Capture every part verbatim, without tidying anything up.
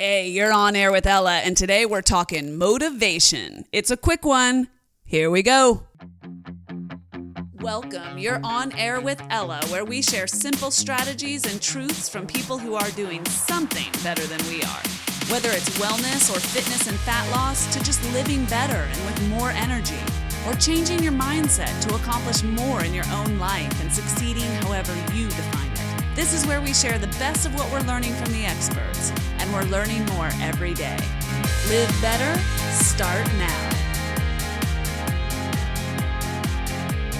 Hey, you're on air with Ella, and today we're talking motivation. It's a quick one. Here we go. Welcome. You're on air with Ella, where we share simple strategies and truths from people who are doing something better than we are. Whether it's wellness or fitness and fat loss, to just living better and with more energy, or changing your mindset to accomplish more in your own life and succeeding however you define it. This is where we share the best of what we're learning from the experts, and we're learning more every day. Live better, start now.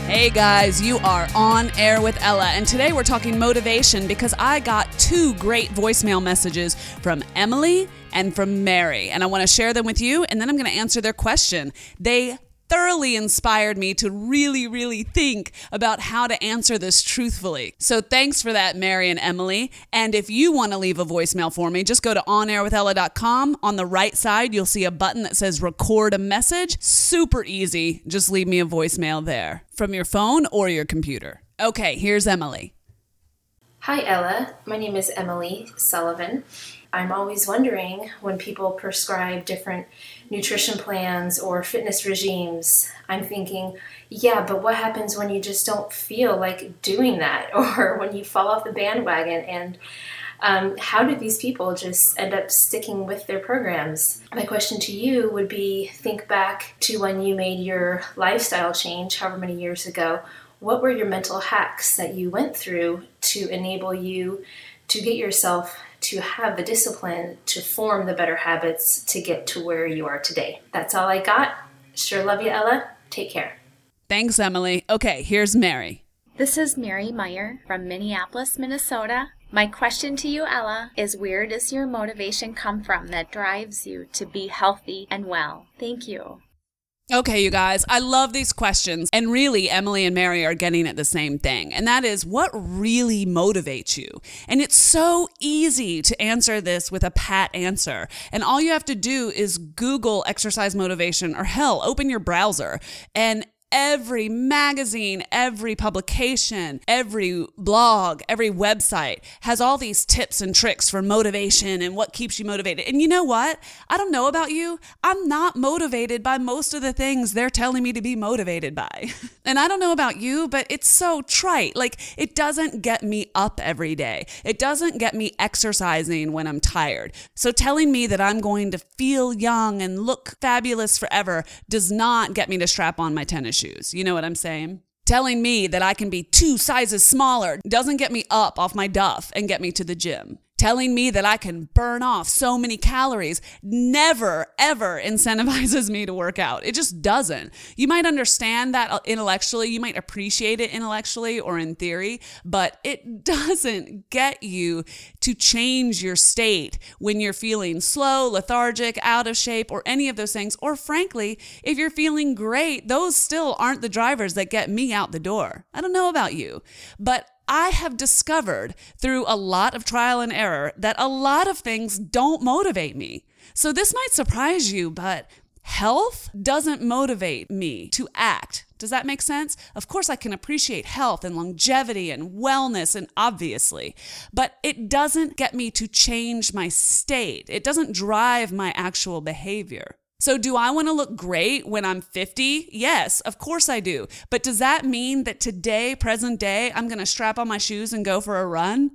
Hey guys, you are on air with Ella, and today we're talking motivation because I got two great voicemail messages from Emily and from Mary, and I want to share them with you, and then I'm going to answer their question. They thoroughly inspired me to really, really think about how to answer this truthfully. So thanks for that, Mary and Emily. And if you want to leave a voicemail for me, just go to on air with ella dot com. On the right side, you'll see a button that says record a message. Super easy. Just leave me a voicemail there from your phone or your computer. Okay, here's Emily. Hi, Ella. My name is Emily Sullivan. I'm always wondering when people prescribe different nutrition plans or fitness regimes, I'm thinking, yeah, but what happens when you just don't feel like doing that, or when you fall off the bandwagon? And um, how do these people just end up sticking with their programs? My question to you would be, think back to when you made your lifestyle change however many years ago. What were your mental hacks that you went through to enable you to get yourself to have the discipline to form the better habits to get to where you are today? That's all I got. Sure love you, Ella. Take care. Thanks, Emily. Okay, here's Mary. This is Mary Meyer from Minneapolis, Minnesota. My question to you, Ella, is where does your motivation come from that drives you to be healthy and well? Thank you. Okay, you guys, I love these questions. And really, Emily and Mary are getting at the same thing. And that is, what really motivates you? And it's so easy to answer this with a pat answer. And all you have to do is Google exercise motivation, or hell, open your browser. And every magazine, every publication, every blog, every website has all these tips and tricks for motivation and what keeps you motivated. And you know what? I don't know about you. I'm not motivated by most of the things they're telling me to be motivated by. And I don't know about you, but it's so trite. Like, it doesn't get me up every day. It doesn't get me exercising when I'm tired. So telling me that I'm going to feel young and look fabulous forever does not get me to strap on my tennis shoes. Shoes. You know what I'm saying? Telling me that I can be two sizes smaller doesn't get me up off my duff and get me to the gym. Telling me that I can burn off so many calories never, ever incentivizes me to work out. It just doesn't. You might understand that intellectually. You might appreciate it intellectually or in theory, but it doesn't get you to change your state when you're feeling slow, lethargic, out of shape, or any of those things. Or frankly, if you're feeling great, those still aren't the drivers that get me out the door. I don't know about you, but I have discovered through a lot of trial and error that a lot of things don't motivate me. So this might surprise you, but health doesn't motivate me to act. Does that make sense? Of course, I can appreciate health and longevity and wellness, and obviously, but it doesn't get me to change my state. It doesn't drive my actual behavior. So do I want to look great when I'm fifty? Yes, of course I do. But does that mean that today, present day, I'm going to strap on my shoes and go for a run?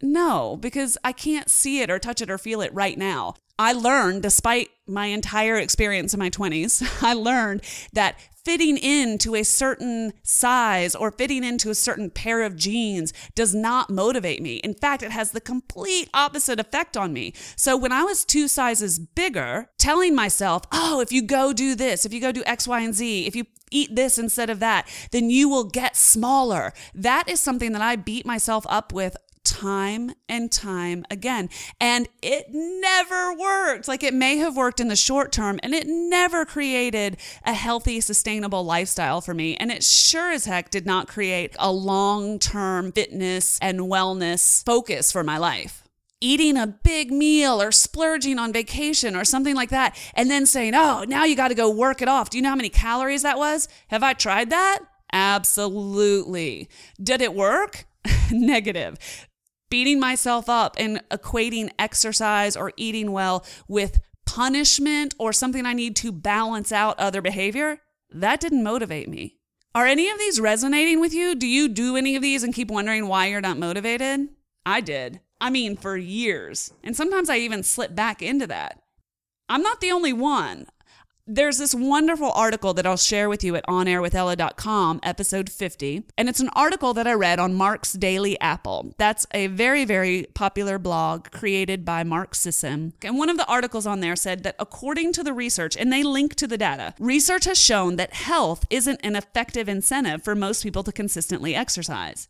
No, because I can't see it or touch it or feel it right now. I learned, despite my entire experience in my twenties, I learned that fitting into a certain size or fitting into a certain pair of jeans does not motivate me. In fact, it has the complete opposite effect on me. So when I was two sizes bigger, telling myself, oh, if you go do this, if you go do X, Y, and Z, if you eat this instead of that, then you will get smaller. That is something that I beat myself up with time and time again. And it never worked. Like, it may have worked in the short term, and it never created a healthy, sustainable lifestyle for me. And it sure as heck did not create a long-term fitness and wellness focus for my life. Eating a big meal or splurging on vacation or something like that, and then saying, oh, now you got to go work it off. Do you know how many calories that was? Have I tried that? Absolutely. Did it work? Negative. beating myself up and equating exercise or eating well with punishment or something I need to balance out other behavior, that didn't motivate me. Are any of these resonating with you? Do you do any of these and keep wondering why you're not motivated? I did. I mean, for years. And sometimes I even slip back into that. I'm not the only one. There's this wonderful article that I'll share with you at on air with ella dot com, episode fifty. And it's an article that I read on Mark's Daily Apple. That's a very, very popular blog created by Mark Sisson. And one of the articles on there said that according to the research, and they link to the data, research has shown that health isn't an effective incentive for most people to consistently exercise.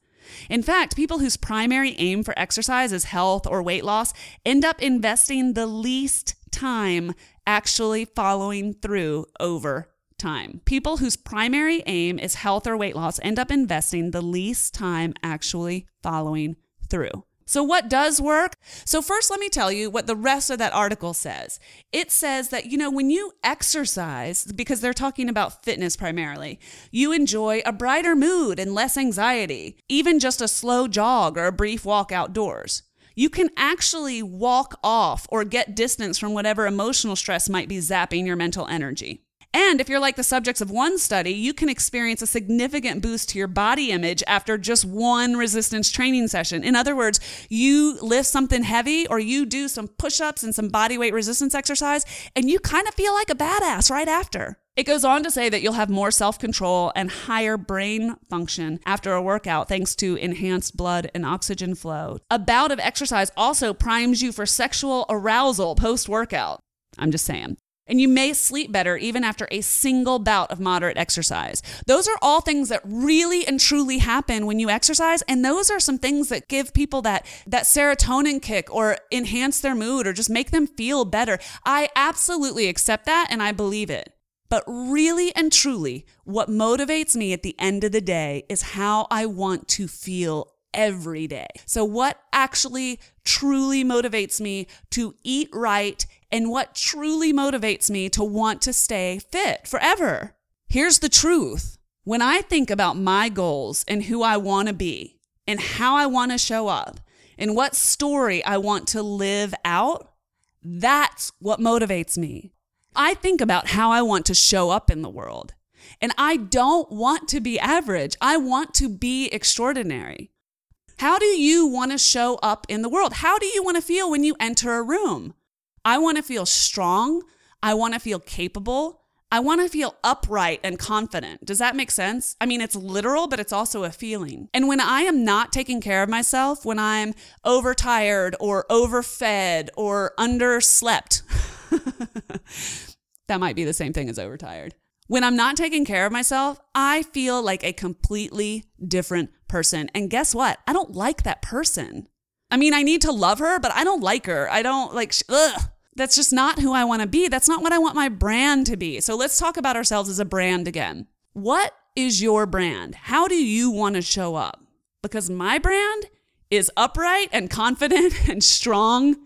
In fact, people whose primary aim for exercise is health or weight loss end up investing the least time actually following through over time. People whose primary aim is health or weight loss end up investing the least time actually following through. So what does work? So first, let me tell you what the rest of that article says. It says that, you know, when you exercise, because they're talking about fitness primarily, you enjoy a brighter mood and less anxiety, even just a slow jog or a brief walk outdoors. You can actually walk off or get distance from whatever emotional stress might be zapping your mental energy. And if you're like the subjects of one study, you can experience a significant boost to your body image after just one resistance training session. In other words, you lift something heavy or you do some push-ups and some body weight resistance exercise, and you kind of feel like a badass right after. It goes on to say that you'll have more self-control and higher brain function after a workout thanks to enhanced blood and oxygen flow. A bout of exercise also primes you for sexual arousal post-workout. I'm just saying. And you may sleep better even after a single bout of moderate exercise. Those are all things that really and truly happen when you exercise. And those are some things that give people that, that serotonin kick or enhance their mood or just make them feel better. I absolutely accept that and I believe it. But really and truly, what motivates me at the end of the day is how I want to feel every day. So what actually truly motivates me to eat right and what truly motivates me to want to stay fit forever? Here's the truth. When I think about my goals and who I want to be and how I want to show up and what story I want to live out, that's what motivates me. I think about how I want to show up in the world. And I don't want to be average. I want to be extraordinary. How do you want to show up in the world? How do you want to feel when you enter a room? I want to feel strong. I want to feel capable. I want to feel upright and confident. Does that make sense? I mean, it's literal, but it's also a feeling. And when I am not taking care of myself, when I'm overtired or overfed or underslept, that might be the same thing as overtired. When I'm not taking care of myself, I feel like a completely different person. And guess what? I don't like that person. I mean, I need to love her, but I don't like her. I don't like, ugh. That's just not who I want to be. That's not what I want my brand to be. So let's talk about ourselves as a brand again. What is your brand? How do you want to show up? Because my brand is upright and confident and strong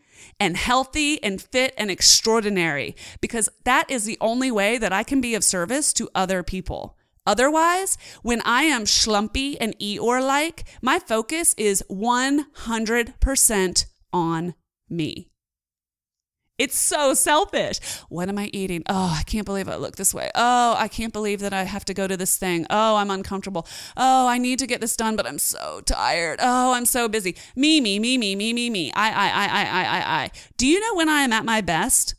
and healthy and fit and extraordinary, because that is the only way that I can be of service to other people. Otherwise, when I am schlumpy and Eeyore-like, my focus is one hundred percent on me. It's so selfish. What am I eating? Oh, I can't believe I look this way. Oh, I can't believe that I have to go to this thing. Oh, I'm uncomfortable. Oh, I need to get this done, but I'm so tired. Oh, I'm so busy. Me, me, me, me, me, me, me. I, I, I, I, I, I, I. Do you know when I am at my best?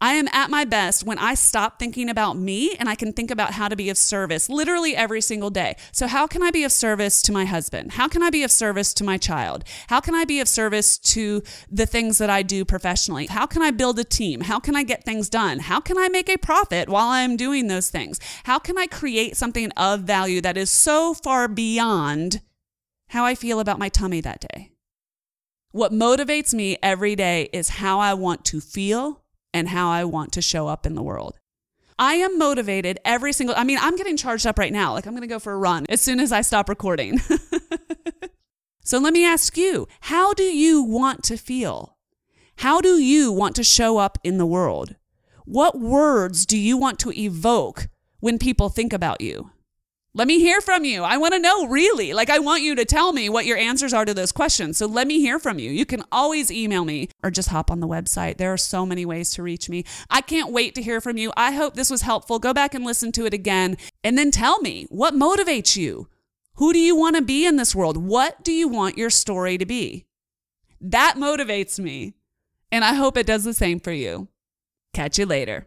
I am at my best when I stop thinking about me and I can think about how to be of service literally every single day. So how can I be of service to my husband? How can I be of service to my child? How can I be of service to the things that I do professionally? How can I build a team? How can I get things done? How can I make a profit while I'm doing those things? How can I create something of value that is so far beyond how I feel about my tummy that day? What motivates me every day is how I want to feel and how I want to show up in the world. I am motivated every single, I mean, I'm getting charged up right now. Like I'm going to go for a run as soon as I stop recording. So let me ask you, how do you want to feel? How do you want to show up in the world? What words do you want to evoke when people think about you? Let me hear from you. I want to know, really. Like, I want you to tell me what your answers are to those questions. So let me hear from you. You can always email me or just hop on the website. There are so many ways to reach me. I can't wait to hear from you. I hope this was helpful. Go back and listen to it again. And then tell me, what motivates you? Who do you want to be in this world? What do you want your story to be? That motivates me. And I hope it does the same for you. Catch you later.